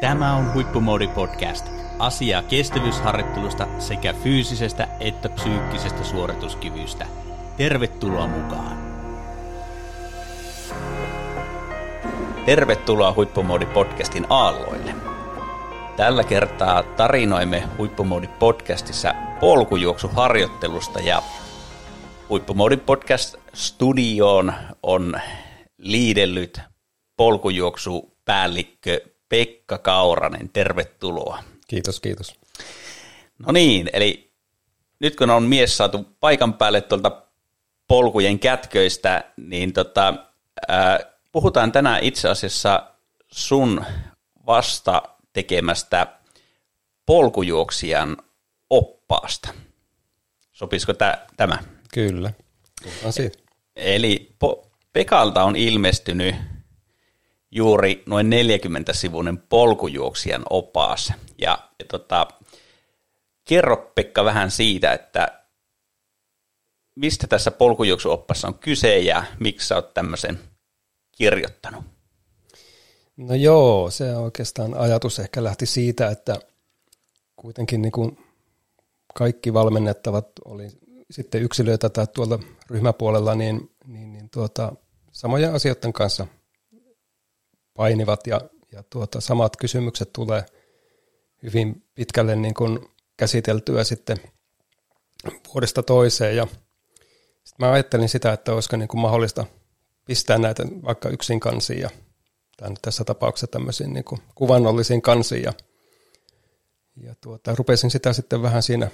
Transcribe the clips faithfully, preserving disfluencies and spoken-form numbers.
Tämä on Huippumoodi-podcast. Asiaa kestävyysharjoittelusta sekä fyysisestä että psyykkisestä suorituskyvystä. Tervetuloa mukaan. Tervetuloa Huippumoodi-podcastin aalloille. Tällä kertaa tarinoimme Huippumoodi-podcastissa polkujuoksuharjoittelusta ja Huippumoodi-podcast-studioon on liidellyt polkujuoksupäällikkö Pekka Kauranen. Tervetuloa. Kiitos, kiitos. No niin, eli nyt kun on mies saatu paikan päälle tuolta polkujen kätköistä, niin tota, äh, puhutaan tänään itse asiassa sun vasta tekemästä polkujuoksijan oppaasta. Sopisiko tä- tämä? Kyllä. Asia. Eli po- Pekalta on ilmestynyt juuri noin neljäkymmentäsivuinen polkujuoksijan opas. Ja, ja tota, kerro Pekka vähän siitä, että mistä tässä polkujuoksuoppassa on kyse ja miksi sä oot tämmöisen kirjoittanut? No joo, se oikeastaan ajatus ehkä lähti siitä, että kuitenkin niin kuin kaikki valmennettavat oli sitten yksilöitä tai tuolta ryhmäpuolella, niin, niin, niin tuota, samojen asioiden kanssa painivat ja, ja tuota, samat kysymykset tulee hyvin pitkälle niin kuin käsiteltyä sitten vuodesta toiseen. Ja sitten mä ajattelin sitä, että olisiko niin kuin mahdollista pistää näitä vaikka yksin kansiin ja tai tässä tapauksessa tämmöisiin niin kuin kuvannollisiin kansiin. Ja, ja tuota, rupesin sitä sitten vähän siinä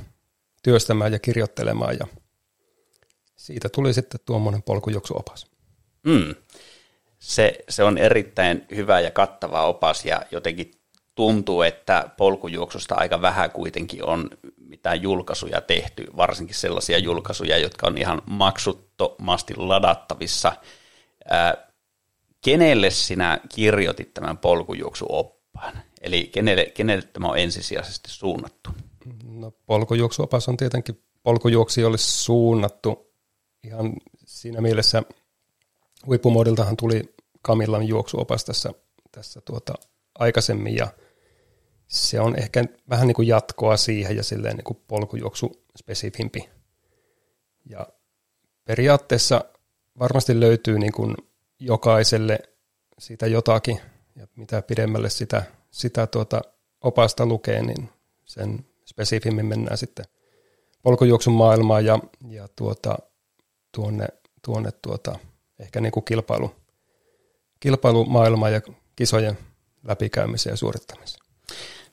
työstämään ja kirjoittelemaan ja siitä tuli sitten tuommoinen polkujuoksuopas. Mm. Se, se on erittäin hyvä ja kattava opas ja jotenkin tuntuu, että polkujuoksusta aika vähän kuitenkin on mitään julkaisuja tehty, varsinkin sellaisia julkaisuja, jotka on ihan maksuttomasti ladattavissa. Ää, kenelle sinä kirjoitit tämän polkujuoksuoppaan? Eli kenelle, kenelle tämä on ensisijaisesti suunnattu? No, polkujuoksuopas on tietenkin polkujuoksijoille suunnattu ihan siinä mielessä. Huippumoodiltahan tuli Camillan juoksuopas tässä, tässä tuota, aikaisemmin ja se on ehkä vähän niin kuin jatkoa siihen ja silleen niin kuin polkujuoksuspesifimpi. Ja periaatteessa varmasti löytyy niin kuin jokaiselle sitä jotakin ja mitä pidemmälle sitä, sitä tuota opasta lukee, niin sen spesifimmin mennään sitten polkujuoksun maailmaan ja, ja tuota, tuonne, tuonne tuota, ehkä niin kuin kilpailu, kilpailumaailma ja kisojen läpikäymiseen ja suorittamiseen.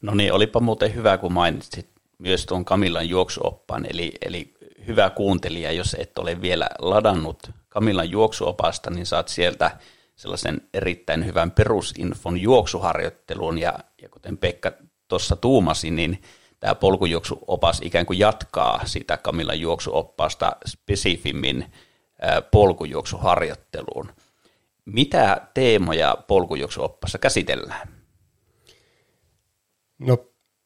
No niin, olipa muuten hyvä, kun mainitsit myös tuon Camillan juoksuoppan, eli, eli hyvä kuuntelija, jos et ole vielä ladannut Camillan juoksuopasta, niin saat sieltä sellaisen erittäin hyvän perusinfon juoksuharjoitteluun, ja, ja kuten Pekka tuossa tuumasi, niin tämä polkujuoksuopas ikään kuin jatkaa sitä Camillan juoksuoppaasta spesifimmin polkujuoksuharjoitteluun. Mitä teemoja polkujuoksuoppassa käsitellään? No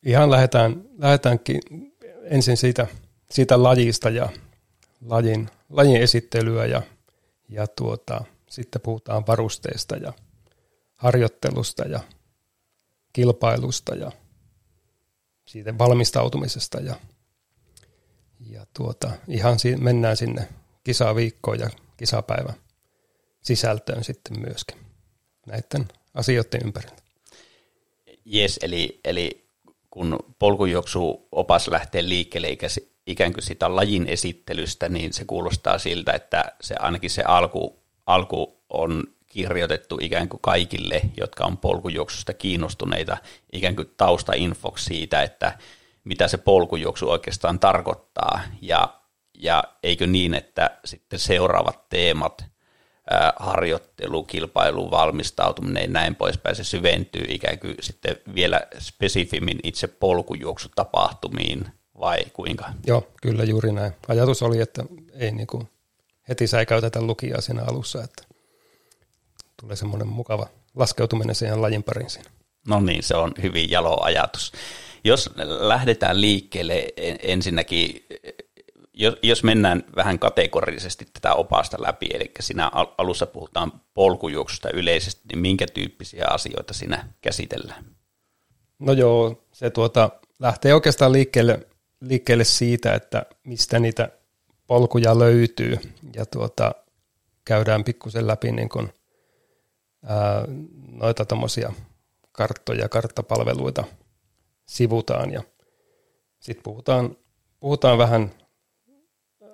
ihan lähdetään, lähdetäänkin ensin siitä, siitä lajista ja lajin, lajin esittelyä ja, ja tuota, sitten puhutaan varusteista ja harjoittelusta ja kilpailusta ja siitä valmistautumisesta ja, ja tuota, ihan si- mennään sinne kisaviikkoon ja kisapäivän sisältöön sitten myöskin näiden asioiden ympärillä. Jes, eli, eli kun polkujuoksuopas lähtee liikkeelle ikään kuin sitä lajin esittelystä, niin se kuulostaa siltä, että se ainakin se alku, alku on kirjoitettu ikään kuin kaikille, jotka on polkujuoksusta kiinnostuneita, ikään kuin taustainfoksi siitä, että mitä se polkujuoksu oikeastaan tarkoittaa ja Ja eikö niin, että sitten seuraavat teemat, ää, harjoittelu, kilpailu, valmistautuminen ja näin poispäin, se syventyy ikään kuin sitten vielä spesifimmin itse polkujuoksutapahtumiin vai kuinka? Joo, kyllä juuri näin. Ajatus oli, että ei niin kuin heti säikäytetä lukijaa siinä alussa, että tulee semmoinen mukava laskeutuminen siihen lajin pariin siinä. No niin, se on hyvin jalo ajatus. Jos lähdetään liikkeelle ensinnäkin. Jos mennään vähän kategorisesti tätä opasta läpi, eli siinä alussa puhutaan polkujuoksusta yleisesti, niin minkä tyyppisiä asioita siinä käsitellään? No joo, se tuota, lähtee oikeastaan liikkeelle, liikkeelle siitä, että mistä niitä polkuja löytyy, ja tuota, käydään pikkusen läpi niin kun, ää, noita tommosia karttoja, karttapalveluita sivutaan, ja sitten puhutaan, puhutaan vähän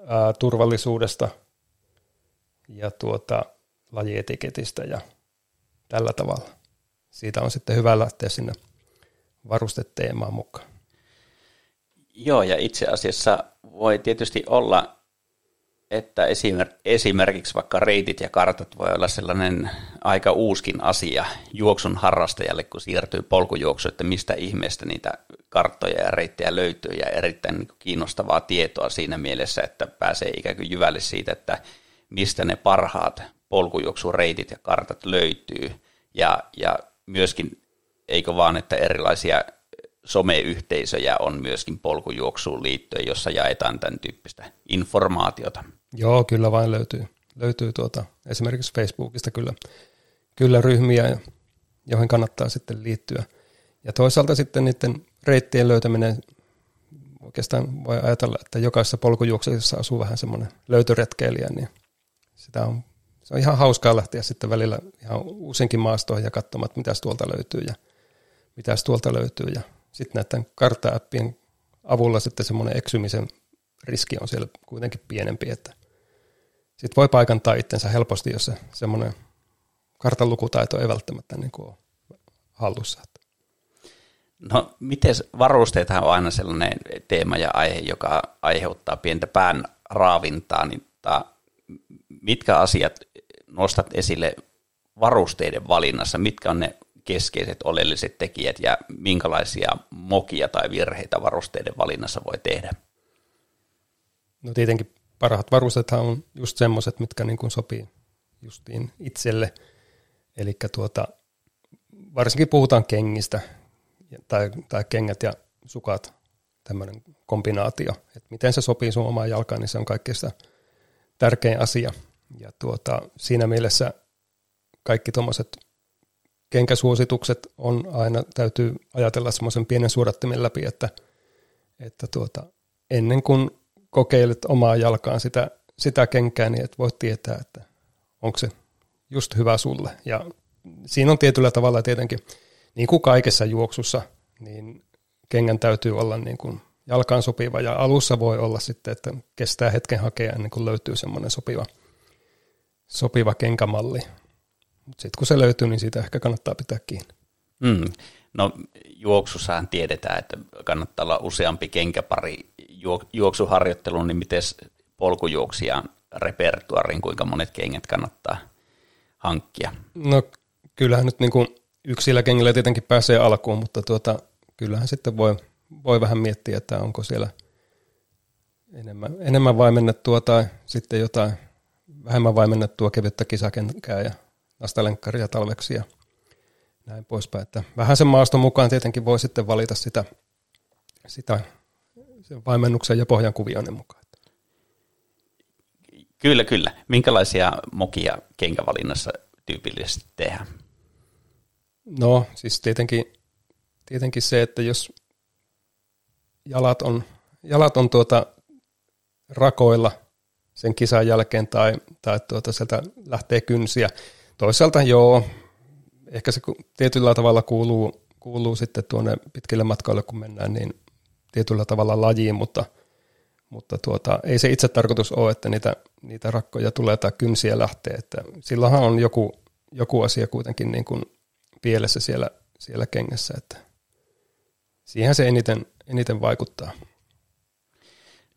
ää, turvallisuudesta ja tuota, lajietiketistä ja tällä tavalla. Siitä on sitten hyvä lähteä sinne varusteteemaan mukaan. Joo, ja itse asiassa voi tietysti olla, että esimerkiksi vaikka reitit ja kartat voi olla sellainen aika uuskin asia juoksun harrastajalle, kun siirtyy polkujuoksu, että mistä ihmeestä niitä karttoja ja reittejä löytyy, ja erittäin kiinnostavaa tietoa siinä mielessä, että pääsee ikään kuin jyvälle siitä, että mistä ne parhaat polkujuoksureitit ja kartat löytyy, ja, ja myöskin, eikö vaan, että erilaisia someyhteisöjä on myöskin polkujuoksuun liittyen, jossa jaetaan tämän tyyppistä informaatiota. Joo, kyllä vain löytyy. Löytyy tuota, esimerkiksi Facebookista kyllä, kyllä ryhmiä, joihin kannattaa sitten liittyä. Ja toisaalta sitten niiden reittien löytäminen, oikeastaan voi ajatella, että jokaisessa polkujuoksussa asuu vähän semmoinen löytöretkeilijä, niin sitä on, se on ihan hauskaa lähteä sitten välillä ihan uusinkin maastoihin ja katsomaan, että mitäs tuolta löytyy ja mitäs tuolta löytyy ja sitten näiden kartta-appien avulla sitten semmoinen eksymisen riski on siellä kuitenkin pienempi, että sitten voi paikantaa itsensä helposti, jos se semmoinen kartan lukutaito ei välttämättä niin kuin ole hallussa. No, miten varusteethan on aina sellainen teema ja aihe, joka aiheuttaa pientä pään raavintaa, niin ta, mitkä asiat nostat esille varusteiden valinnassa, mitkä on ne keskeiset oleelliset tekijät ja minkälaisia mokia tai virheitä varusteiden valinnassa voi tehdä? No tietenkin parhaat varusteethan on just semmoiset, mitkä niin kuin sopii justiin itselle, eli tuota, varsinkin puhutaan kengistä tai, tai kengät ja sukat, tämmöinen kombinaatio, että miten se sopii sun omaan jalkaan, niin se on kaikkein tärkein asia, ja tuota, siinä mielessä kaikki tuommoiset kenkäsuositukset on aina, täytyy ajatella semmoisen pienen suodattimen läpi, että, että tuota, ennen kuin kokeilet omaa jalkaan sitä, sitä kenkää, niin et voi tietää, että onko se just hyvä sulle. Ja siinä on tietyllä tavalla tietenkin, niin kuin kaikessa juoksussa, niin kengän täytyy olla niin kuin jalkaan sopiva, ja alussa voi olla sitten, että kestää hetken hakea ennen kuin löytyy semmoinen sopiva, sopiva kenkämalli. Mutta sitten kun se löytyy, niin siitä ehkä kannattaa pitää kiinni. Mm. No juoksussahan tiedetään, että kannattaa olla useampi kenkäpari juoksuharjoitteluun, niin miten polkujuoksijan repertuaariin, kuinka monet kengät kannattaa hankkia? No kyllähän nyt niin kuin yksillä kengillä tietenkin pääsee alkuun, mutta tuota, kyllähän sitten voi, voi vähän miettiä, että onko siellä enemmän, enemmän vaimennettua tai sitten jotain vähemmän vaimennettua kevyttä kisakenkää ja nastalenkkaria talveksi ja näin poispäin. Että vähän sen maaston mukaan tietenkin voi sitten valita sitä, sitä sen vaimennuksen ja pohjankuvioinnin mukaan. Kyllä, kyllä. Minkälaisia mokia kenkävalinnassa tyypillisesti tehdään? No siis tietenkin, tietenkin se, että jos jalat on, jalat on tuota rakoilla sen kisan jälkeen tai, tai tuota sieltä lähtee kynsiä. Toisaalta joo, ehkä se tietyllä tavalla kuuluu, kuuluu sitten tuonne pitkille matkoille, kun mennään, niin tietyllä tavalla lajiin, mutta, mutta tuota, ei se itse tarkoitus ole, että niitä, niitä rakkoja tulee tai kynsiä lähtee. Että silloinhan on joku, joku asia kuitenkin niin kuin pielessä siellä, siellä kengässä, että siihen se eniten, eniten vaikuttaa.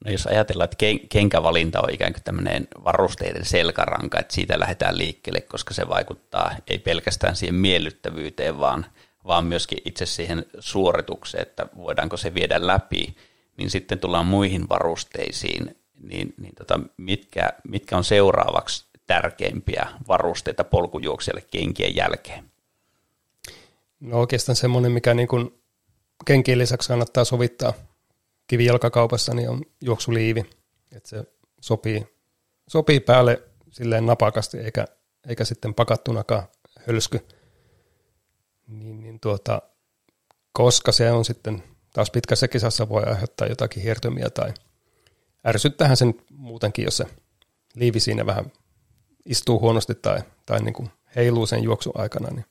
No jos ajatellaan, että kenkävalinta on ikään kuin tämmöinen varusteiden selkäranka, että siitä lähdetään liikkeelle, koska se vaikuttaa ei pelkästään siihen miellyttävyyteen, vaan, vaan myöskin itse siihen suoritukseen, että voidaanko se viedä läpi, niin sitten tullaan muihin varusteisiin, niin, niin tota, mitkä, mitkä on seuraavaksi tärkeimpiä varusteita polkujuoksijalle kenkien jälkeen? No oikeastaan semmoinen, mikä niin kuin kenkien lisäksi kannattaa sovittaa kivijalkakaupassa, niin on juoksuliivi, että se sopii, sopii päälle silleen napakasti, eikä, eikä sitten pakattunakaan hölsky. Niin, niin tuota, koska se on sitten taas pitkässä kisassa voi aiheuttaa jotakin hiertymiä tai ärsyttäähän sen muutenkin, jos se liivi siinä vähän istuu huonosti tai, tai niin kuin heiluu sen juoksun aikana, niin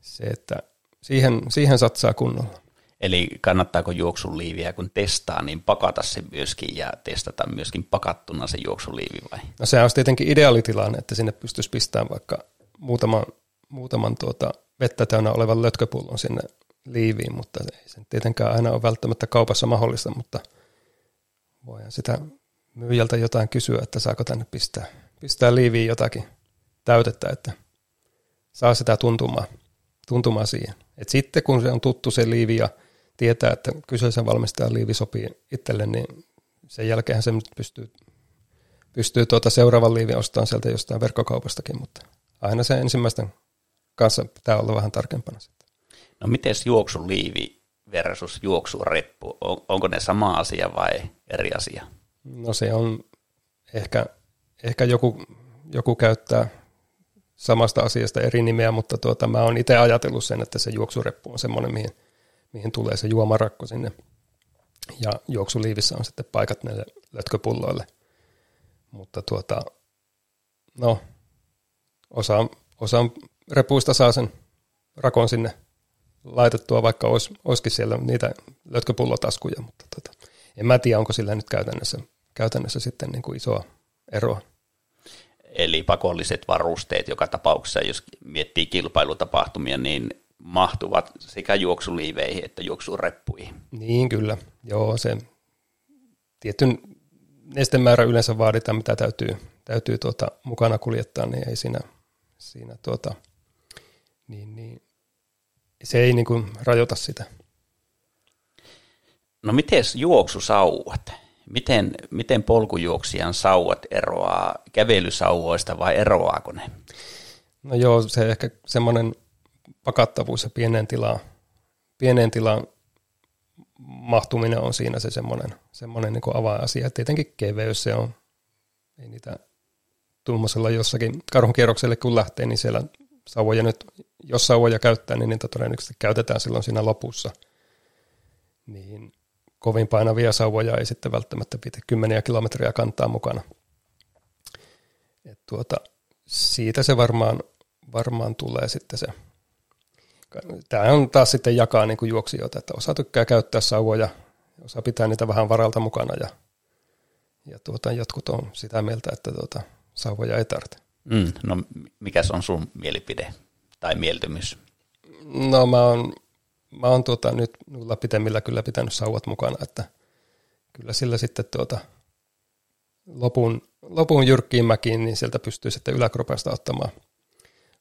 se, että siihen, siihen satsaa kunnolla. Eli kannattaako juoksuliiviä, kun testaa, niin pakata se myöskin ja testata myöskin pakattuna se juoksuliivi vai? No sehän olisi tietenkin ideaalitilanne, että sinne pystyisi pistämään vaikka muutaman, muutaman tuota vettä täynnä olevan lötköpullon sinne liiviin, mutta ei se tietenkään aina ole välttämättä kaupassa mahdollista, mutta voidaan sitä myyjältä jotain kysyä, että saako tänne pistää, pistää liiviin jotakin täytettä, että saa sitä tuntumaan, tuntumaan siihen. Et sitten kun se on tuttu se liivi ja tietää, että kyseisen valmistajan liivi sopii itselle, niin sen jälkeen se nyt pystyy, pystyy tuota seuraavan liivin ostamaan sieltä jostain verkkokaupastakin, mutta aina se ensimmäisten kanssa pitää olla vähän tarkempana sitten. No miten juoksuliivi versus juoksureppu, on, onko ne sama asia vai eri asia? No se on ehkä, ehkä joku, joku käyttää samasta asiasta eri nimeä, mutta tuota, mä oon itse ajatellut sen, että se juoksureppu on semmoinen, mihin, mihin tulee se juomarakko sinne. Ja juoksuliivissä on sitten paikat näille lötköpulloille. Mutta tuota, no, osa, osa repuista saa sen rakon sinne laitettua, vaikka olis, olisikin siellä niitä lötköpullotaskuja, mutta tuota, en mä tiedä, onko sillä nyt käytännössä, käytännössä sitten niin kuin isoa eroa. Eli pakolliset varusteet joka tapauksessa, jos miettii kilpailutapahtumia, niin mahtuvat sekä juoksuliiveihin että juoksureppuihin. Niin kyllä, joo, se tietyn nestemäärä yleensä vaaditaan, mitä täytyy, täytyy tuota mukana kuljettaa, niin ei siinä, siinä tuota, niin, niin, se ei niin kuin rajoita sitä. No mites juoksusauvat? Miten, miten polkujuoksijan sauvat eroaa kävelysauvoista vai eroaako ne? No joo, se ehkä semmoinen pakattavuus ja pieneen tilaan, pieneen tilaan mahtuminen on siinä se semmoinen, semmoinen niin kuin avainasia. Tietenkin keveys se on, ei niitä tuommoisella jossakin karhunkierrokselle kun lähtee, niin siellä sauvoja nyt, jos sauvoja käyttää, niin niitä todennäköisesti käytetään silloin siinä lopussa. Niin kovin painavia sauvoja ei sitten välttämättä pitä kymmeniä kilometriä kantaa mukana. Et tuota, siitä se varmaan, varmaan tulee sitten se. Tämä on taas sitten jakaa niin kuin juoksijoita, että osa tykkää käyttää sauvoja, osa pitää niitä vähän varalta mukana ja, ja tuota, jotkut on sitä mieltä, että tuota, sauvoja ei tarvitse. Mm, no mikäs on sun mielipide tai mieltymys? No mä oon Mä oon tuota, nyt noilla pitemmillä kyllä pitänyt sauvat mukana, että kyllä sillä sitten tuota, lopun, lopun jyrkkiin mäkiin, niin sieltä pystyy sitten yläkropasta ottamaan,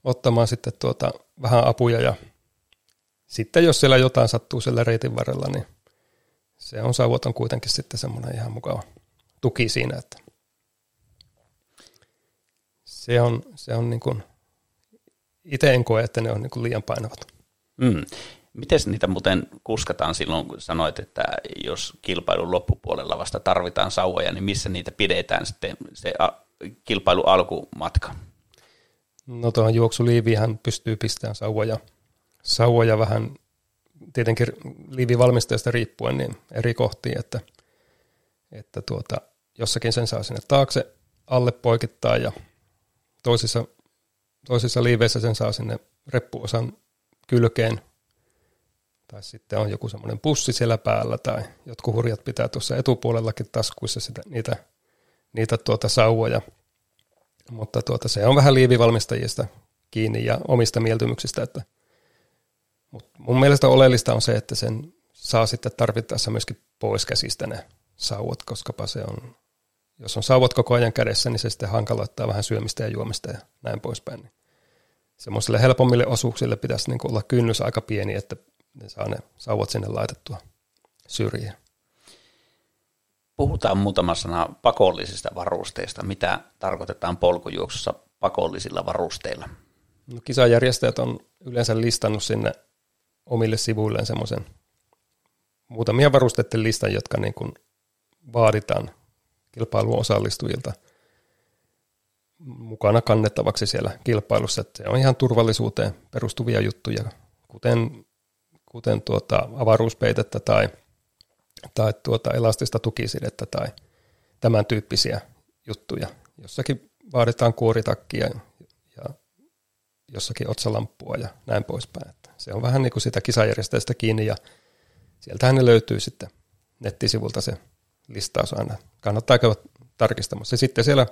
ottamaan sitten tuota, vähän apuja ja sitten jos siellä jotain sattuu siellä reitin varrella, niin se on sauvat on kuitenkin sitten semmoinen ihan mukava tuki siinä, että se on, se on niin kuin, itse en koe, että ne on niin kuin liian painavat. Mm. Miten niitä muuten kuskataan silloin, kun sanoit, että jos kilpailun loppupuolella vasta tarvitaan sauvoja, niin missä niitä pidetään sitten se kilpailun alkumatka? No tuohon juoksuliiviinhän pystyy pistämään sauvoja. Sauvoja vähän tietenkin liivivalmistajasta riippuen niin eri kohtiin, että, että tuota, jossakin sen saa sinne taakse alle poikittaa ja toisissa, toisissa liiveissä sen saa sinne reppuosan kylkeen. Tai sitten on joku semmoinen pussi siellä päällä, tai jotkut hurjat pitää tuossa etupuolellakin taskuissa sitä, niitä, niitä tuota sauvoja. Mutta tuota, se on vähän liivivalmistajista kiinni ja omista mieltymyksistä. Että. Mut mun mielestä oleellista on se, että sen saa sitten tarvittaessa myöskin pois käsistä ne sauvat, koskapa se on, jos on sauvat koko ajan kädessä, niin se sitten hankaloittaa vähän syömistä ja juomista ja näin poispäin. Niin semmoisille helpommille osuuksille pitäisi niin kuin olla kynnys aika pieni, että ne saa ne sauvat sinne laitettua syrjään. Puhutaan muutama sana pakollisista varusteista. Mitä tarkoitetaan polkujuoksussa pakollisilla varusteilla? No, kisajärjestäjät on yleensä listannut sinne omille sivuilleen semmoisen muutamia varusteiden listan, jotka niin kuin vaaditaan kilpailun osallistujilta mukana kannettavaksi siellä kilpailussa. Että se on ihan turvallisuuteen perustuvia juttuja, kuten kuten tuota avaruuspeitettä tai, tai tuota elastista tukisidettä tai tämän tyyppisiä juttuja. Jossakin vaaditaan kuoritakkia ja jossakin otsalamppua ja näin poispäin. Se on vähän niin kuin sitä kisajärjestäjästä kiinni ja sieltähän ne löytyy sitten nettisivulta se listaus aina. Kannattaa käydä tarkistamassa. Sitten siellä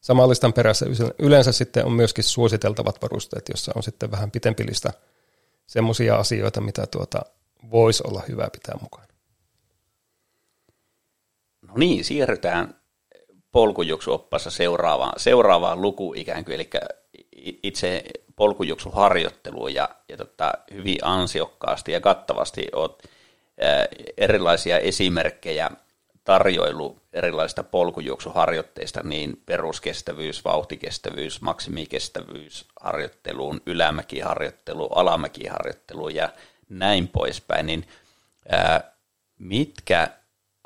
saman listan perässä yleensä sitten on myöskin suositeltavat varusteet, jossa on sitten vähän pitempi lista semmoisia asioita, mitä tuota voisi olla hyvä pitää mukaan. No niin, siirrytään polkujuoksuoppassa seuraavaan, seuraavaan lukuun ikään kuin, eli itse polkujuoksuharjoitteluun ja, ja tota, hyvin ansiokkaasti ja kattavasti olet ää, erilaisia esimerkkejä tarjoilu erilaisista polkujuoksuharjoitteista, niin peruskestävyys, vauhtikestävyys, maksimikestävyys harjoitteluun, ylämäkiharjoitteluun, alamäkiharjoitteluun ja näin poispäin, niin ää, mitkä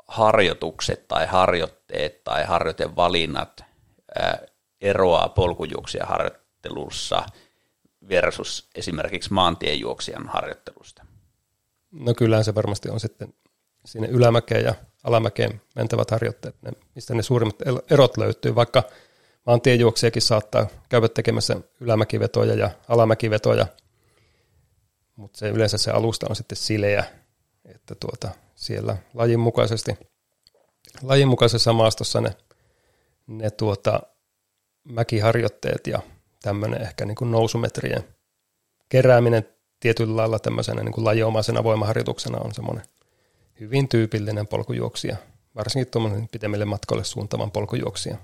harjoitukset tai harjoitteet tai harjoitevalinnat ää, eroaa polkujuoksia harjoittelussa versus esimerkiksi maantiejuoksijan harjoittelusta? No kyllähän se varmasti on sitten sinne ylämäkeen ja alamäkeen mentävät harjoitteet, ne, mistä ne suurimmat erot löytyy, vaikka maantiejuoksijakin saattaa käydä tekemässä ylämäkivetoja ja alamäkivetoja, mutta se yleensä se alusta on sitten sileä, että tuota, siellä lajinmukaisesti, lajinmukaisessa maastossa ne, ne tuota, mäkiharjoitteet ja tämmöinen ehkä niin kuin nousumetrien kerääminen tietyllä lailla tämmöisenä niin kuin lajiomaisena voimaharjoituksena on semmoinen hyvin tyypillinen polkujuoksija, varsinkin tuommoinen pitemmille matkoille suuntavan polkujuoksijan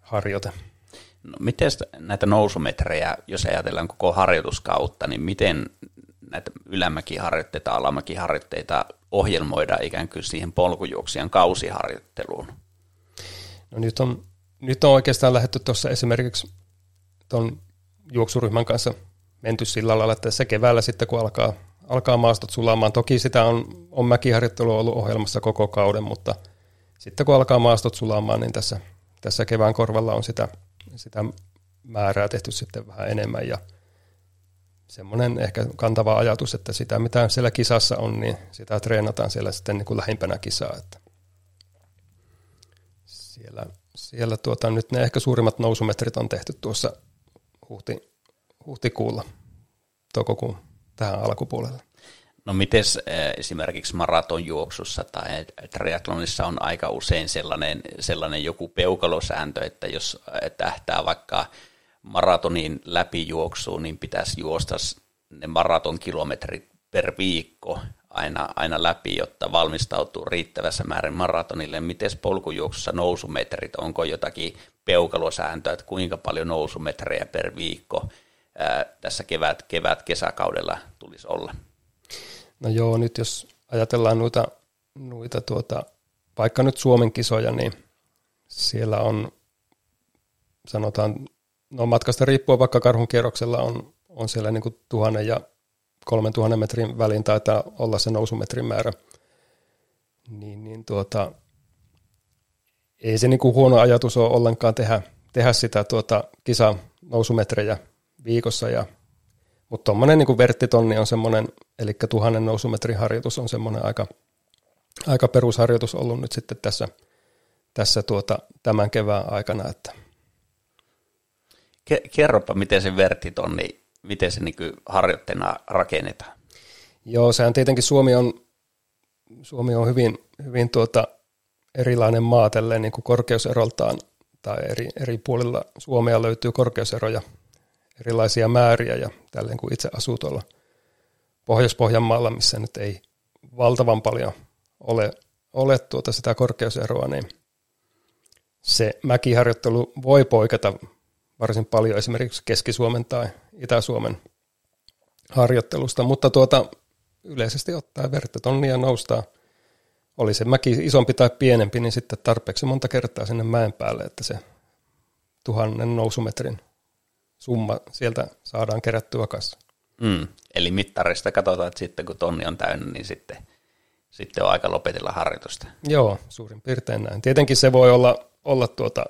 harjoite. No miten näitä nousumetrejä, jos ajatellaan koko harjoituskautta, niin miten näitä ylämäkiharjoitteita, alamäkiharjoitteita ohjelmoidaan ikään kuin siihen polkujuoksijan kausiharjoitteluun? No nyt on, nyt on oikeastaan lähdetty tuossa esimerkiksi tuon juoksuryhmän kanssa menty sillä lailla, että se keväällä sitten kun alkaa Alkaa maastot sulaamaan. Toki sitä on, on mäkiharjoittelu ollut ohjelmassa koko kauden, mutta sitten kun alkaa maastot sulaamaan, niin tässä, tässä kevään korvalla on sitä, sitä määrää tehty sitten vähän enemmän. Ja semmoinen ehkä kantava ajatus, että sitä mitä siellä kisassa on, niin sitä treenataan siellä sitten niin kuin lähimpänä kisaa. Että siellä siellä tuota, nyt ne ehkä suurimmat nousumetrit on tehty tuossa huhti, huhtikuulla, toukokuun. Tähän alkupuolelle. No mites esimerkiksi maratonjuoksussa tai triathlonissa on aika usein sellainen, sellainen joku peukalosääntö, että jos tähtää vaikka maratonin läpijuoksuun, niin pitäisi juosta ne maratonkilometrit per viikko aina, aina läpi, jotta valmistautuu riittävässä määrin maratonille. Mites polkujuoksussa nousumetrit, onko jotakin peukalosääntöä, että kuinka paljon nousumetrejä per viikko tässä kevät, kevät kesäkaudella tulisi olla? No joo, nyt jos ajatellaan noita, noita tuota, vaikka nyt Suomen kisoja, niin siellä on, sanotaan, no matkasta riippuen vaikka Karhunkierroksella on, on siellä niin kuin tuhannen ja kolmen tuhannen metrin väliin taitaa olla se nousumetrin määrä, niin, niin tuota, ei se niin kuin huono ajatus ole ollenkaan tehdä, tehdä sitä tuota kisan nousumetrejä viikossa, ja, mutta tuommoinen niin kuin verttitonni on semmoinen, eli tuhannen nousumetrin harjoitus on semmoinen aika, aika perusharjoitus ollut nyt sitten tässä, tässä tuota, tämän kevään aikana. Että. Kerropa, miten se verttitonni, miten se niin kuin harjoitteena rakennetaan? Joo, sehän tietenkin Suomi on, Suomi on hyvin, hyvin tuota, erilainen maa tälleen niin kuin korkeuseroltaan, tai eri, eri puolilla Suomea löytyy korkeuseroja, erilaisia määriä, ja tälleen kun itse asuu tuolla Pohjois-Pohjanmaalla, missä nyt ei valtavan paljon ole, ole tuota sitä korkeuseroa, niin se mäkiharjoittelu voi poiketa varsin paljon esimerkiksi Keski-Suomen tai Itä-Suomen harjoittelusta, mutta tuota, yleisesti ottaa verttitonnia noustaa, oli se mäki isompi tai pienempi, niin sitten tarpeeksi monta kertaa sinne mäen päälle, että se tuhannen nousumetrin summa sieltä saadaan kerättyä kassa. Mm, eli mittarista katsotaan, että sitten kun tonni on täynnä, niin sitten, sitten on aika lopetella harjoitusta. Joo, suurin piirtein näin. Tietenkin se voi olla, olla, tuota,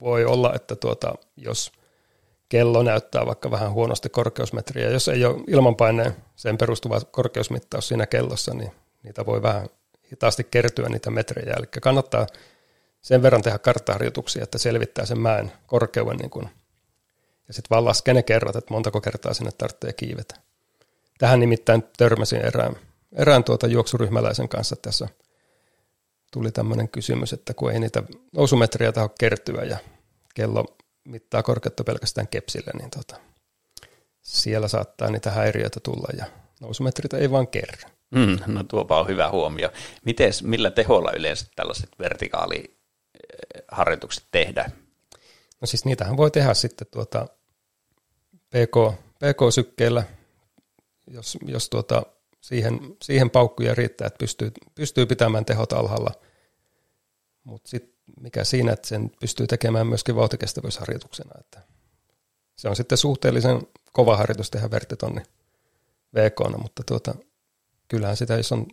voi olla että tuota, jos, kello näyttää vaikka vähän huonosti korkeusmetriä. Jos ei ole ilmanpaineen sen perustuva korkeusmittaus siinä kellossa, niin niitä voi vähän hitaasti kertyä niitä metrejä. Eli kannattaa sen verran tehdä karttaharjoituksia, että selvittää sen mäen korkeuden niin kuin, ja sitten vaan laskee ne kerrat, että montako kertaa sinne tarvitsee kiivetä. Tähän nimittäin törmäsin erään, erään tuota juoksuryhmäläisen kanssa tässä. Tuli tämmöinen kysymys, että kun ei niitä nousumetriä taho kertyä ja kello mittaa korkeutta pelkästään kepsillä, niin tota, siellä saattaa niitä häiriöitä tulla ja nousumetriä ei vaan kerry. Mm, no tuopa on hyvä huomio. Mites, millä teholla yleensä tällaiset vertikaaliharjoitukset tehdään? No siis niitähän voi tehdä sitten tuota pk, pk-sykkeellä, jos, jos tuota, siihen, siihen paukkuja riittää, että pystyy, pystyy pitämään tehot alhaalla, mutta sitten mikä siinä, että sen pystyy tekemään myöskin vauhtikestävyysharjoituksena. Että se on sitten suhteellisen kova harjoitus tehdä verttitonni vee koona, mutta tuota, kyllähän sitä, jos on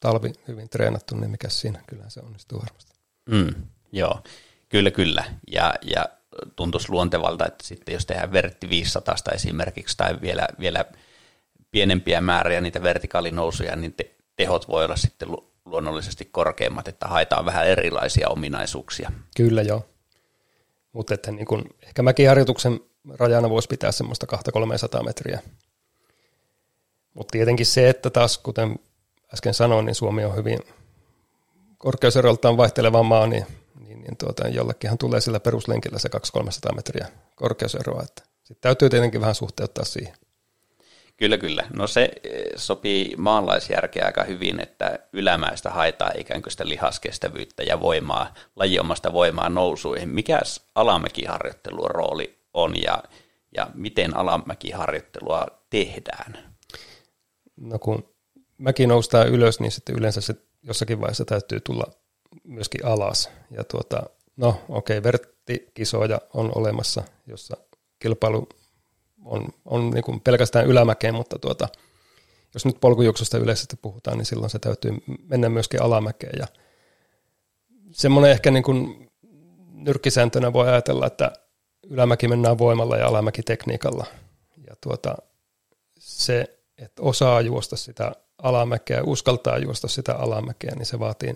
talvi hyvin treenattu, niin mikä siinä, kyllähän se onnistuu varmasti. Mm, joo, kyllä kyllä. Ja, ja tuntuisi luontevalta, että sitten jos tehdään vertti viisisataa esimerkiksi tai vielä, vielä pienempiä määriä niitä vertikaalinousuja, niin te, tehot voi olla sitten lu- luonnollisesti korkeammat, että haetaan vähän erilaisia ominaisuuksia. Kyllä joo, mutta että niin kun, ehkä mäkiharjoituksen rajana voisi pitää semmoista kaksisataa kolmesataa metriä. Mutta tietenkin se, että taas kuten äsken sanoin, niin Suomi on hyvin korkeuseroltaan vaihteleva maa, niin, niin, niin tuota, jollekinhan tulee sillä peruslenkillä se kaksisataa kolmesataa metriä korkeuseroa. Sitten täytyy tietenkin vähän suhteuttaa siihen. Kyllä, kyllä. No se sopii maanlaisjärkeä aika hyvin, että ylämäistä haetaan ikään kuin sitä lihaskestävyyttä ja voimaa, lajiomasta voimaa nousuihin. Mikäs alamäkiharjoittelun rooli on ja, ja miten alamäkiharjoittelua tehdään? No kun mäki noustaan ylös, niin sitten yleensä se jossakin vaiheessa täytyy tulla myöskin alas. Ja tuota, no okei, okay, verttikisoja on olemassa, jossa kilpailu on, on niin kuin pelkästään ylämäkeen, mutta tuota, jos nyt polkujuoksusta yleisesti puhutaan, niin silloin se täytyy mennä myöskin alamäkeen. Ja semmoinen ehkä niin kuin nyrkkisääntönä voi ajatella, että ylämäki mennään voimalla ja alamäki tekniikalla. Ja tuota, se, että osaa juosta sitä alamäkeä, uskaltaa juosta sitä alamäkeä, niin se vaatii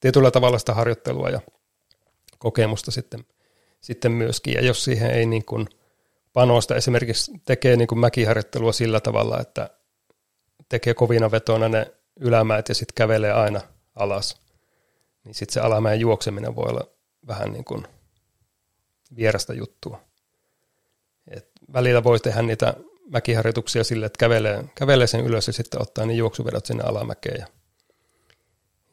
tietyllä tavalla sitä harjoittelua ja kokemusta sitten, sitten myöskin. Ja jos siihen ei niin kuin panosta esimerkiksi tekee niin kuin mäkiharjoittelua sillä tavalla, että tekee kovina vetona ne ylämäet ja sitten kävelee aina alas, niin sitten se alamäen juokseminen voi olla vähän niin kuin vierasta juttua. Et välillä voi tehdä niitä mäkiharjoituksia sille, että kävelee, kävelee sen ylös ja sitten ottaa ne juoksuvedot sinne alamäkeen ja,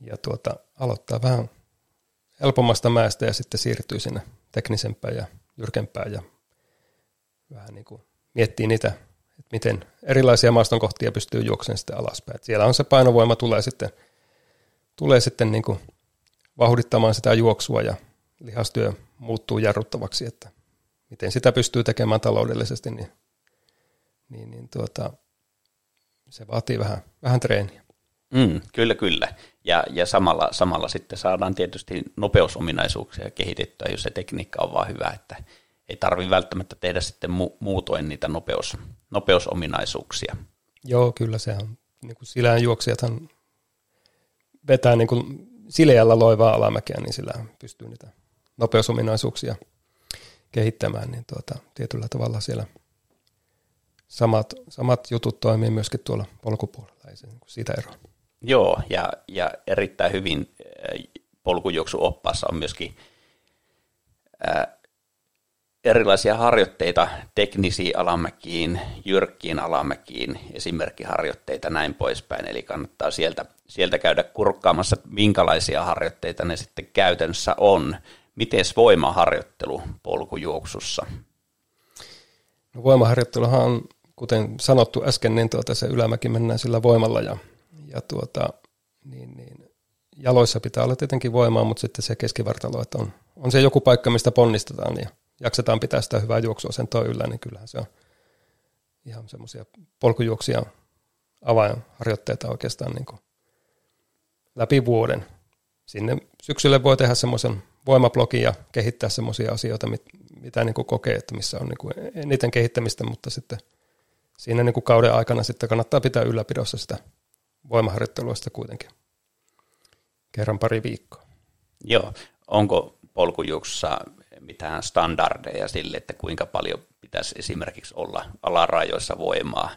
ja tuota, aloittaa vähän helpommasta mäestä ja sitten siirtyy sinne teknisempään ja jyrkempään ja vähän niin kuin miettii niitä, että miten erilaisia maastonkohtia pystyy juoksemaan sitten alaspäin. Et siellä on se painovoima, tulee sitten, tulee sitten niin kuin vauhdittamaan sitä juoksua ja lihastyö muuttuu jarruttavaksi, että miten sitä pystyy tekemään taloudellisesti, niin niin, niin tuota, se vaatii vähän, vähän treeniä. Mm, kyllä, kyllä. Ja, ja samalla, samalla sitten saadaan tietysti nopeusominaisuuksia kehitettyä, jos se tekniikka on vaan hyvä, että ei tarvitse välttämättä tehdä sitten mu- muutoin niitä nopeus, nopeusominaisuuksia. Joo, kyllä se on. Niin kuin silään juoksijathan vetää niin kuin sileällä loivaa alamäkeä, niin sillä pystyy niitä nopeusominaisuuksia kehittämään, niin tuota, tietyllä tavalla siellä Samat, samat jutut toimii myöskin tuolla polkupuolella, ei se siitä eroa. Joo, ja, ja erittäin hyvin polkujuoksuoppaassa on myöskin ää, erilaisia harjoitteita teknisiin alamäkiin, jyrkkiin alamäkiin, esimerkkiharjoitteita näin poispäin, eli kannattaa sieltä, sieltä käydä kurkkaamassa, minkälaisia harjoitteita ne sitten käytännössä on. Mites voimaharjoittelu polkujuoksussa? No voimaharjoitteluhan on, kuten sanottu äsken, niin tuota se ylämäki mennään sillä voimalla ja, ja tuota, niin, niin, jaloissa pitää olla tietenkin voimaa, mutta sitten se keskivartalo, että on, on se joku paikka, mistä ponnistetaan ja jaksetaan pitää sitä hyvää juoksuasentoa yllä, niin kyllähän se on ihan semmoisia polkujuoksia avainharjoitteita oikeastaan niin kuin läpi vuoden. Sinne syksylle voi tehdä semmoisen voimablogin ja kehittää semmoisia asioita, mit, mitä niin kuin kokee, että missä on niin kuin eniten kehittämistä, mutta sitten siinä niin kuin kauden aikana sitten kannattaa pitää ylläpidossa sitä voimaharjoittelua sitä kuitenkin kerran pari viikkoa. Joo, onko polkujuoksussa mitään standardeja sille, että kuinka paljon pitäisi esimerkiksi olla alarajoissa voimaa,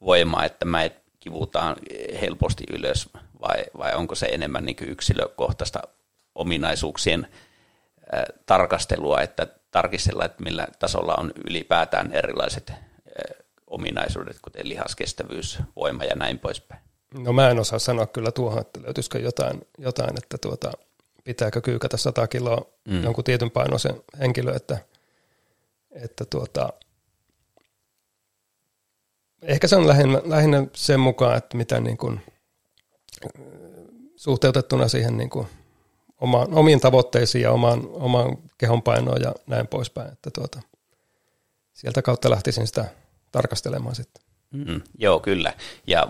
voimaa että mä et kivutaan helposti ylös, vai, vai onko se enemmän niin kuin yksilökohtaista ominaisuuksien äh, tarkastelua, että tarkistella, että millä tasolla on ylipäätään erilaiset äh, ominaisuudet, kuten lihaskestävyys, voima ja näin poispäin? No mä en osaa sanoa kyllä tuohon, että löytyisikö jotain, jotain että tuota, pitääkö kyykätä sata kiloa mm. jonkun tietyn painoisen henkilö, että, että tuota, ehkä se on lähinnä, lähinnä sen mukaan, että mitä niin kuin, suhteutettuna siihen niin kuin, omaan, omiin tavoitteisiin ja omaan, omaan kehonpainoon ja näin poispäin, että tuota, sieltä kautta lähtisin sitä tarkastelemaan sitten. Mm, joo, kyllä. Ja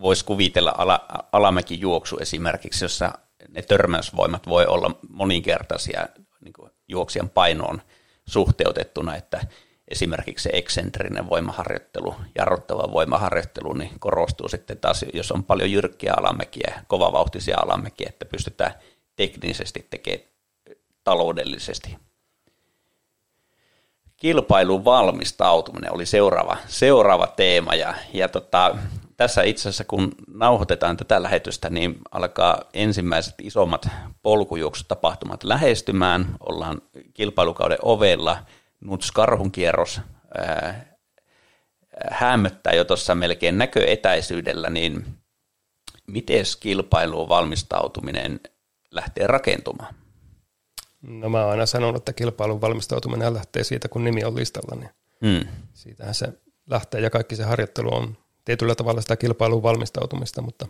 voisi kuvitella ala, alamäkijuoksu esimerkiksi, jossa ne törmäysvoimat voi olla moninkertaisia niin kuin juoksijan painoon suhteutettuna, että esimerkiksi se eksentrinen voimaharjoittelu, jarruttava voimaharjoittelu, niin korostuu sitten taas, jos on paljon jyrkkiä alamäkiä, kovavauhtisia alamäkiä, että pystytään teknisesti tekemään taloudellisesti. Kilpailun valmistautuminen oli seuraava, seuraava teema, ja, ja tota, tässä itse asiassa kun nauhoitetaan tätä lähetystä, niin alkaa ensimmäiset isommat polkujuoksutapahtumat lähestymään, ollaan kilpailukauden ovella, Nuts Karhunkierros ää, hämöttää jo tuossa melkein näköetäisyydellä, niin miten kilpailuun valmistautuminen lähtee rakentumaan? No mä oon aina sanonut, että kilpailun valmistautuminen lähtee siitä, kun nimi on listalla, niin mm. siitähän se lähtee ja kaikki se harjoittelu on tietyllä tavalla sitä kilpailuun valmistautumista, mutta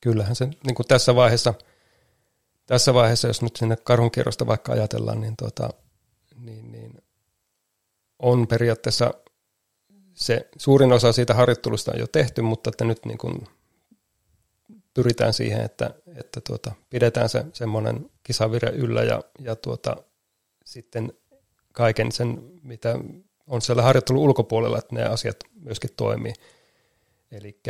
kyllähän se niin kuin tässä vaiheessa, tässä vaiheessa, jos nyt sinne Karhunkierrosta vaikka ajatellaan, niin, tuota, niin, niin on periaatteessa se suurin osa siitä harjoittelusta on jo tehty, mutta että nyt niin kuin pyritään siihen, että, että tuota, pidetään se semmoinen kisavire yllä ja, ja tuota, sitten kaiken sen, mitä on siellä harjoittelun ulkopuolella, että ne asiat myöskin toimii. Eli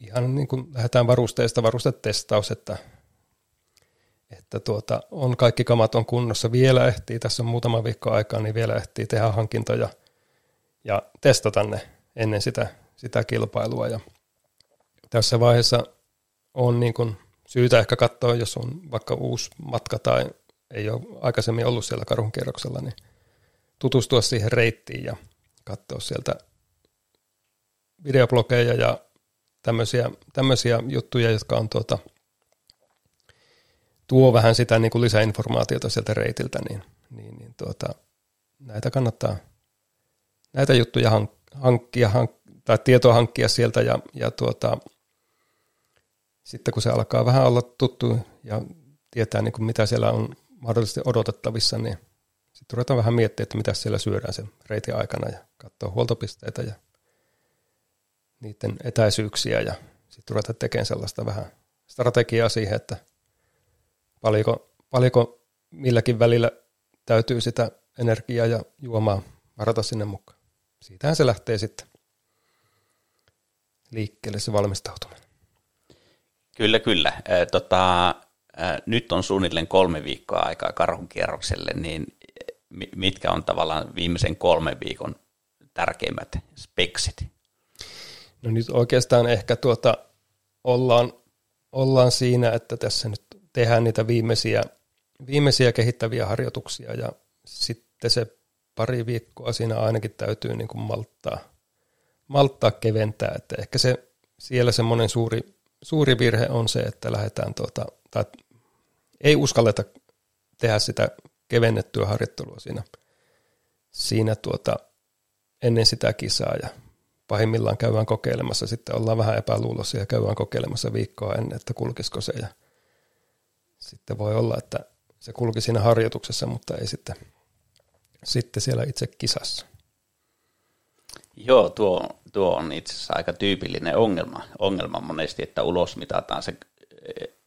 ihan niin kuin lähdetään varusteista, varustetestaus, että, että tuota, on kaikki kamat on kunnossa. Vielä ehtii, tässä on muutama viikko aikaa, niin vielä ehtii tehdä hankintoja ja testata ne ennen sitä, sitä kilpailua. Ja tässä vaiheessa on niin kuin syytä ehkä katsoa, jos on vaikka uusi matka tai ei ole aikaisemmin ollut siellä Karhunkierroksella, niin tutustua siihen reittiin ja katsoa sieltä videoblogeja ja tämmöisiä, tämmöisiä juttuja, jotka on tuota, tuo vähän sitä niin kuin lisäinformaatiota sieltä reitiltä, niin, niin, niin tuota, näitä kannattaa, näitä juttuja hank, hankkia hank, tai tietoa hankkia sieltä ja, ja tuota, sitten kun se alkaa vähän olla tuttu ja tietää, niin kuin mitä siellä on mahdollisesti odotettavissa, niin sitten ruvetaan vähän miettiä, että mitä siellä syödään sen reitin aikana ja katsoa huoltopisteitä ja niiden etäisyyksiä ja sitten ruvetaan tekemään sellaista vähän strategiaa siihen, että paljonko, paljonko milläkin välillä täytyy sitä energiaa ja juomaa varata sinne mukaan. Siitähän se lähtee sitten liikkeelle se valmistautuminen. Kyllä, kyllä. Äh, tota, äh, nyt on suunnilleen kolme viikkoa aikaa Karhunkierrokselle, niin mitkä on tavallaan viimeisen kolmen viikon tärkeimmät speksit? No nyt oikeastaan ehkä tuota, ollaan, ollaan siinä, että tässä nyt tehdään niitä viimeisiä, viimeisiä kehittäviä harjoituksia ja sitten se pari viikkoa siinä ainakin täytyy niin kuin malttaa, malttaa keventää. Että ehkä se, siellä semmoinen suuri, suuri virhe on se, että lähdetään tuota, tai ei uskalleta tehdä sitä kevennettyä harjoittelua siinä, siinä tuota, ennen sitä kisaa ja pahimmillaan käydään kokeilemassa, sitten ollaan vähän epäluuloisia ja käydään kokeilemassa viikkoa ennen, että kulkisiko se ja sitten voi olla, että se kulki siinä harjoituksessa, mutta ei sitten, sitten siellä itse kisassa. Joo, tuo, tuo on itse asiassa aika tyypillinen ongelma, ongelma monesti, että ulos mitataan se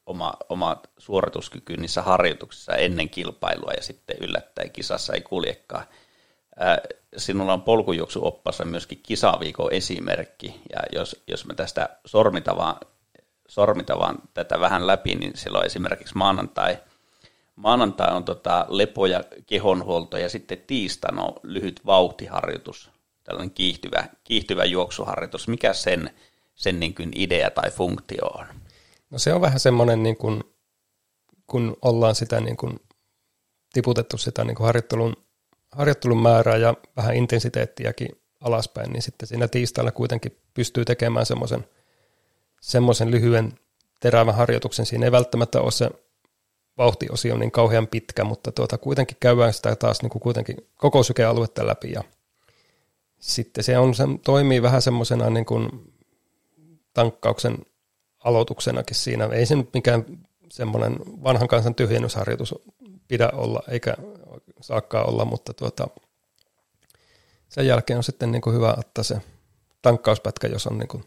oma, oma suorituskyky niissä harjoituksissa ennen kilpailua ja sitten yllättäen kisassa ei kuljekaan. Sinulla on polkujuoksuoppassa myöskin kisaviikon esimerkki, ja jos, jos me tästä sormitavaan, sormitavaan tätä vähän läpi, niin silloin esimerkiksi maanantai, maanantai on tota lepo- ja kehonhuolto, ja sitten tiistaina on lyhyt vauhtiharjoitus, tällainen kiihtyvä, kiihtyvä juoksuharjoitus. Mikä sen, sen niin kuin idea tai funktio on? No se on vähän semmoinen, niin kuin, kun ollaan sitä niin kuin, tiputettu sitä niin kuin harjoittelun, harjoittelun määrää ja vähän intensiteettiäkin alaspäin, niin sitten siinä tiistaina kuitenkin pystyy tekemään semmoisen, semmoisen lyhyen terävän harjoituksen. Siinä ei välttämättä ole se vauhtiosio niin kauhean pitkä, mutta tuota, kuitenkin käydään sitä taas niin kuin kuitenkin koko sykealuetta läpi. Ja sitten se, on, se toimii vähän semmoisena niin kuin tankkauksen aloituksenakin siinä. Ei se nyt mikään semmoinen vanhan kansan tyhjennysharjoitus pidä olla, eikä saakkaan olla, mutta tuota, sen jälkeen on sitten niin kuin hyvä ottaa se tankkauspätkä, jos on niin kuin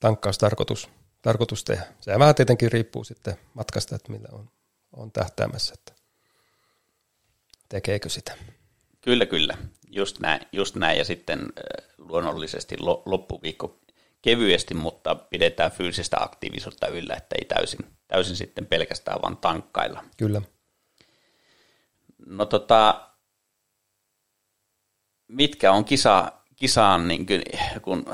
tankkaustarkoitus tarkoitus tehdä. Se vähän tietenkin riippuu sitten matkasta, että millä on, on tähtäämässä, että tekeekö sitä. Kyllä, kyllä. Just näin. Just näin. Ja sitten luonnollisesti loppuviikko kevyesti, mutta pidetään fyysistä aktiivisuutta yllä, että ei täysin, täysin sitten pelkästään vaan tankkailla. Kyllä. No tota, mitkä on kisa, kisaan, niin kun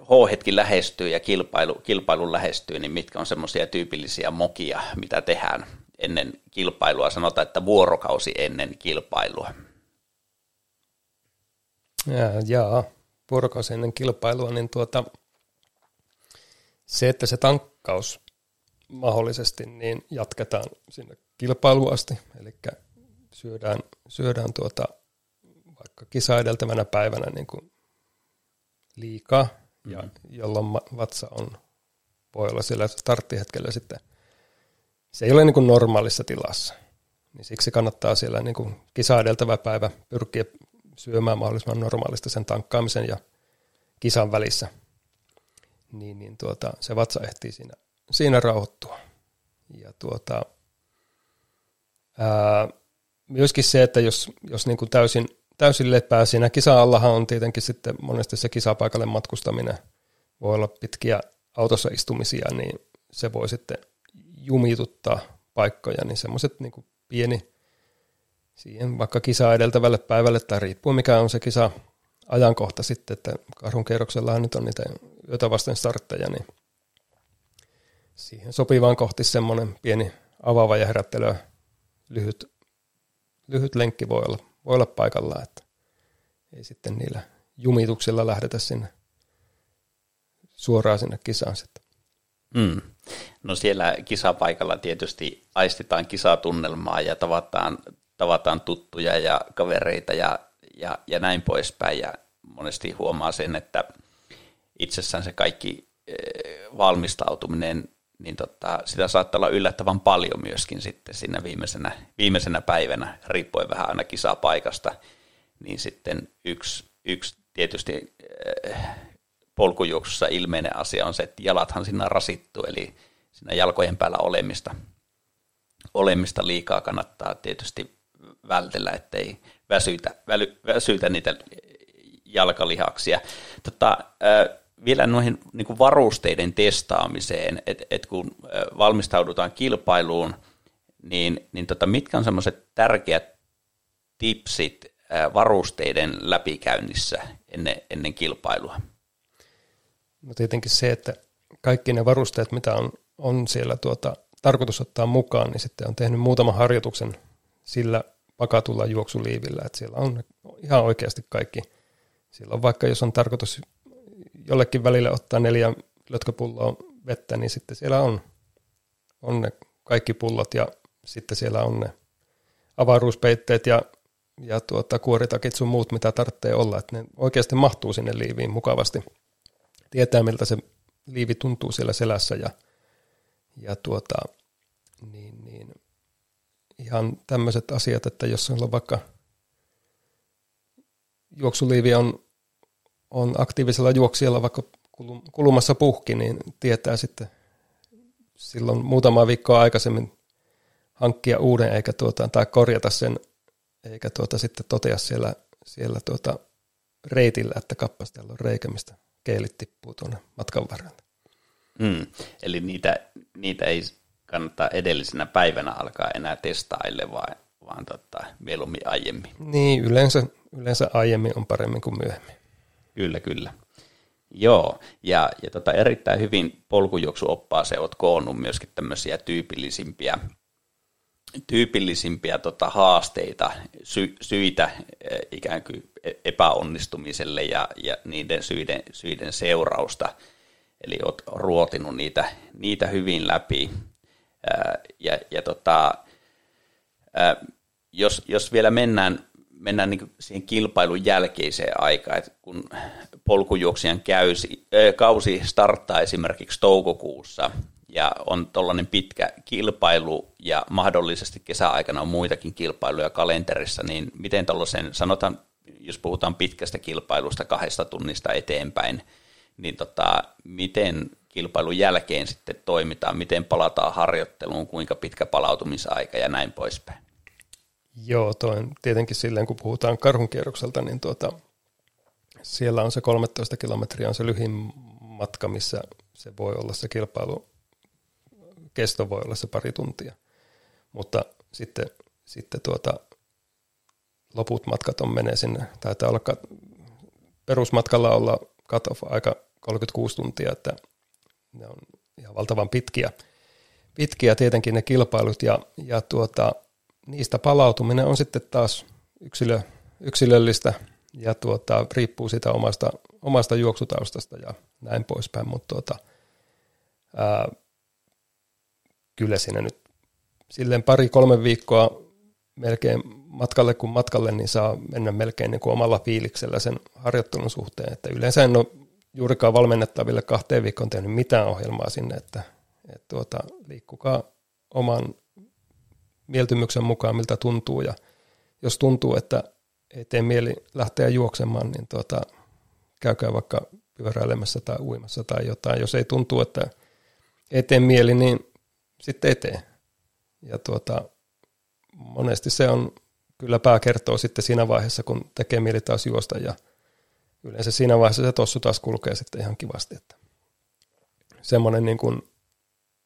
H-hetki lähestyy ja kilpailu, kilpailu lähestyy, niin mitkä on semmoisia tyypillisiä mokia, mitä tehdään ennen kilpailua? Sanotaan, että vuorokausi ennen kilpailua. Jaa, jaa. Vuorokausi ennen kilpailua, niin tuota, se, että se tankkaus mahdollisesti niin jatketaan sinne kilpailuun asti, eli syödään, syödään tuota, vaikka kisa edeltävänä päivänä niin kuin liikaa, ja jolloin vatsa on, voi olla siellä starttihetkellä sitten, se ei ole niin kuin normaalissa tilassa, niin siksi kannattaa siellä niin kuin kisa edeltävä päivä pyrkiä syömään mahdollisimman normaalista sen tankkaamisen ja kisan välissä, niin, niin tuota, se vatsa ehtii siinä, siinä rauhoittua. Ja tuota, ää, myöskin se, että jos, jos niin kuin täysin, täysin lepää siinä kisa-allahan on tietenkin sitten monesti se kisapaikalle matkustaminen, voi olla pitkiä autossa istumisia, niin se voi sitten jumituttaa paikkoja, niin semmoiset niin kuin pieni siihen vaikka kisaa edeltävälle päivälle, tai riippuu mikä on se kisa-ajankohta sitten, että Karhunkierroksellahan nyt on niitä yötä vasten startteja, niin siihen sopivaan kohti semmoinen pieni avaava ja herättelö, lyhyt, lyhyt lenkki voi olla, voi olla paikallaan, että ei sitten niillä jumituksilla lähdetä sinne suoraan sinne kisaan sitten. Mm. No siellä kisapaikalla tietysti aistitaan kisatunnelmaa ja tavataan tavataan tuttuja ja kavereita ja, ja, ja näin poispäin, ja monesti huomaa sen, että itsessään se kaikki valmistautuminen, niin tota, sitä saattaa olla yllättävän paljon myöskin sitten siinä viimeisenä, viimeisenä päivänä, riippuen vähän aina kisapaikasta, niin sitten yksi, yksi tietysti polkujuoksussa ilmeinen asia on se, että jalathan siinä rasittuu, eli siinä jalkojen päällä olemista, olemista liikaa kannattaa tietysti vältellä, ettei väsytä, väly, väsytä niitä jalkalihaksia. Tota, äh, vielä noihin niin kuin varusteiden testaamiseen, että et kun valmistaudutaan kilpailuun, niin, niin tota, mitkä on semmoiset tärkeät tipsit äh, varusteiden läpikäynnissä ennen, ennen kilpailua? No tietenkin se, että kaikki ne varusteet, mitä on, on siellä tuota, tarkoitus ottaa mukaan, niin sitten on tehnyt muutaman harjoituksen sillä pakatulla juoksuliivillä, että siellä on ihan oikeasti kaikki. Siellä on vaikka, jos on tarkoitus jollekin välillä ottaa neljä lötköpulloa vettä, niin sitten siellä on, on ne kaikki pullot ja sitten siellä on ne avaruuspeitteet ja, ja tuota, kuoritakit sun muut, mitä tarvitsee olla. Että ne oikeasti mahtuu sinne liiviin mukavasti. Tietää, miltä se liivi tuntuu siellä selässä ja, ja tuota, niin, niin. Ihan tämmöiset asiat, että jos on vaikka juoksuliivi on, on aktiivisella juoksijalla vaikka kulumassa puhki, niin tietää sitten silloin muutama viikkoa aikaisemmin hankkia uuden eikä tuota, tai korjata sen, eikä tuota, sitten totea siellä, siellä tuota, reitillä, että kappas täällä on reikä, mistä keilit tippuu tuonne matkan varrella. Mm. Eli niitä, niitä ei kannata edellisenä päivänä alkaa enää testaille, vaan, vaan totta, mieluummin aiemmin. Niin, yleensä, yleensä aiemmin on paremmin kuin myöhemmin. Kyllä, kyllä. Joo, ja, ja tota, erittäin hyvin polkujuoksuoppaaseen olet koonnut myöskin tämmöisiä tyypillisimpiä, tyypillisimpiä tota, haasteita, sy, syitä ikään kuin epäonnistumiselle ja, ja niiden syiden, syiden seurausta. Eli olet ruotinut niitä, niitä hyvin läpi. Ää, ja ja tota, ää, jos, jos vielä mennään, mennään niin kuin siihen kilpailun jälkeiseen aikaan, että kun polkujuoksijan käysi, ää, kausi starttaa esimerkiksi toukokuussa ja on tuollainen pitkä kilpailu ja mahdollisesti kesäaikana on muitakin kilpailuja kalenterissa, niin miten tuollaisen, sanotaan, jos puhutaan pitkästä kilpailusta kahdesta tunnista eteenpäin, niin tota, miten kilpailun jälkeen sitten toimitaan, miten palataan harjoitteluun, kuinka pitkä palautumisaika ja näin poispäin? Joo, toi on tietenkin silleen, kun puhutaan karhunkierrokselta, niin tuota, siellä on se kolmetoista kilometriä on se lyhin matka, missä se voi olla se kilpailu, kesto voi olla se pari tuntia, mutta sitten, sitten tuota, loput matkat on menee sinne, taitaa olla perusmatkalla olla cut-off aika kolmekymmentäkuusi tuntia, että ne on ihan valtavan pitkiä, pitkiä tietenkin ne kilpailut, ja, ja tuota, niistä palautuminen on sitten taas yksilö, yksilöllistä, ja tuota, riippuu siitä omasta, omasta juoksutaustasta ja näin poispäin, mutta tuota, ää, kyllä siinä nyt silleen pari-kolme viikkoa melkein matkalle kuin matkalle, niin saa mennä melkein niin kuin omalla fiiliksellä sen harjoittelun suhteen, että yleensä en ole juurikaan valmennettaville kahteen viikkoon tehnyt mitään ohjelmaa sinne, että et tuota, liikkukaa oman mieltymyksen mukaan, miltä tuntuu, ja jos tuntuu, että ei tee mieli lähteä juoksemaan, niin tuota, käykää vaikka pyöräilemässä tai uimassa tai jotain, jos ei tuntuu, että ei tee mieli, niin sitten ei tee, ja tuota, monesti se on, kyllä pää kertoo sitten siinä vaiheessa, kun tekee mieli taas juosta, ja yleensä siinä vaiheessa se tossu taas kulkee sitten ihan kivasti. Että semmoinen niin kuin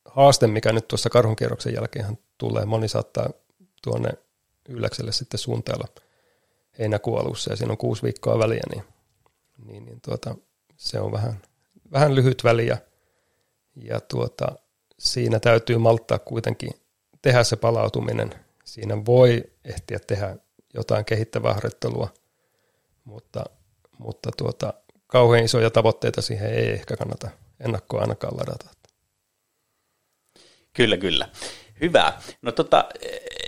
haaste, mikä nyt tuossa karhunkierroksen jälkeen tulee, moni saattaa tuonne Ylläkselle sitten suuntailla heinäkuun alussa, ja siinä on kuusi viikkoa väliä, niin, niin, niin tuota, se on vähän, vähän lyhyt väli, ja, ja tuota, siinä täytyy malttaa kuitenkin tehdä se palautuminen. Siinä voi ehtiä tehdä jotain kehittävää harjoittelua, mutta, mutta tuota, kauhean isoja tavoitteita siihen ei ehkä kannata ennakkoa ainakaan ladata. Kyllä, kyllä. Hyvä. No tota,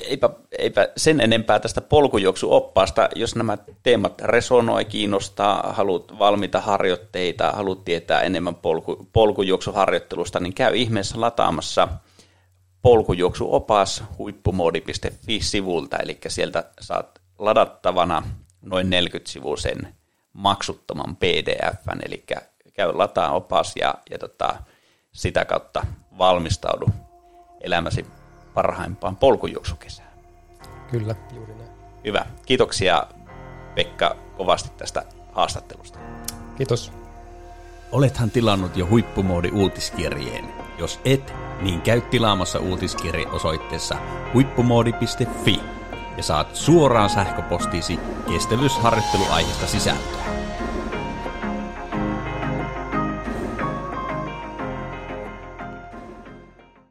eipä, eipä sen enempää tästä polkujuoksuoppaasta. Jos nämä teemat resonoi, kiinnostaa, haluat valmiita harjoitteita, haluat tietää enemmän polku, polkujuoksuharjoittelusta, niin käy ihmeessä lataamassa polkujuoksuopas huippumoodi piste fi-sivulta, eli sieltä saat ladattavana noin neljäkymmentä-sivuisen maksuttoman P D F:n, eli käy lataa opas ja, ja tota, sitä kautta valmistaudu elämäsi parhaimpaan polkujuoksukesään. Kyllä, juuri näin. Hyvä. Kiitoksia Pekka kovasti tästä haastattelusta. Kiitos. Olethan tilannut jo Huippumoodi uutiskirjeen. Jos et, niin käy tilaamassa uutiskirje osoitteessa huippumoodi piste fi ja saat suoraan sähköpostiisi kestävyysharjoitteluaiheesta sisältöä.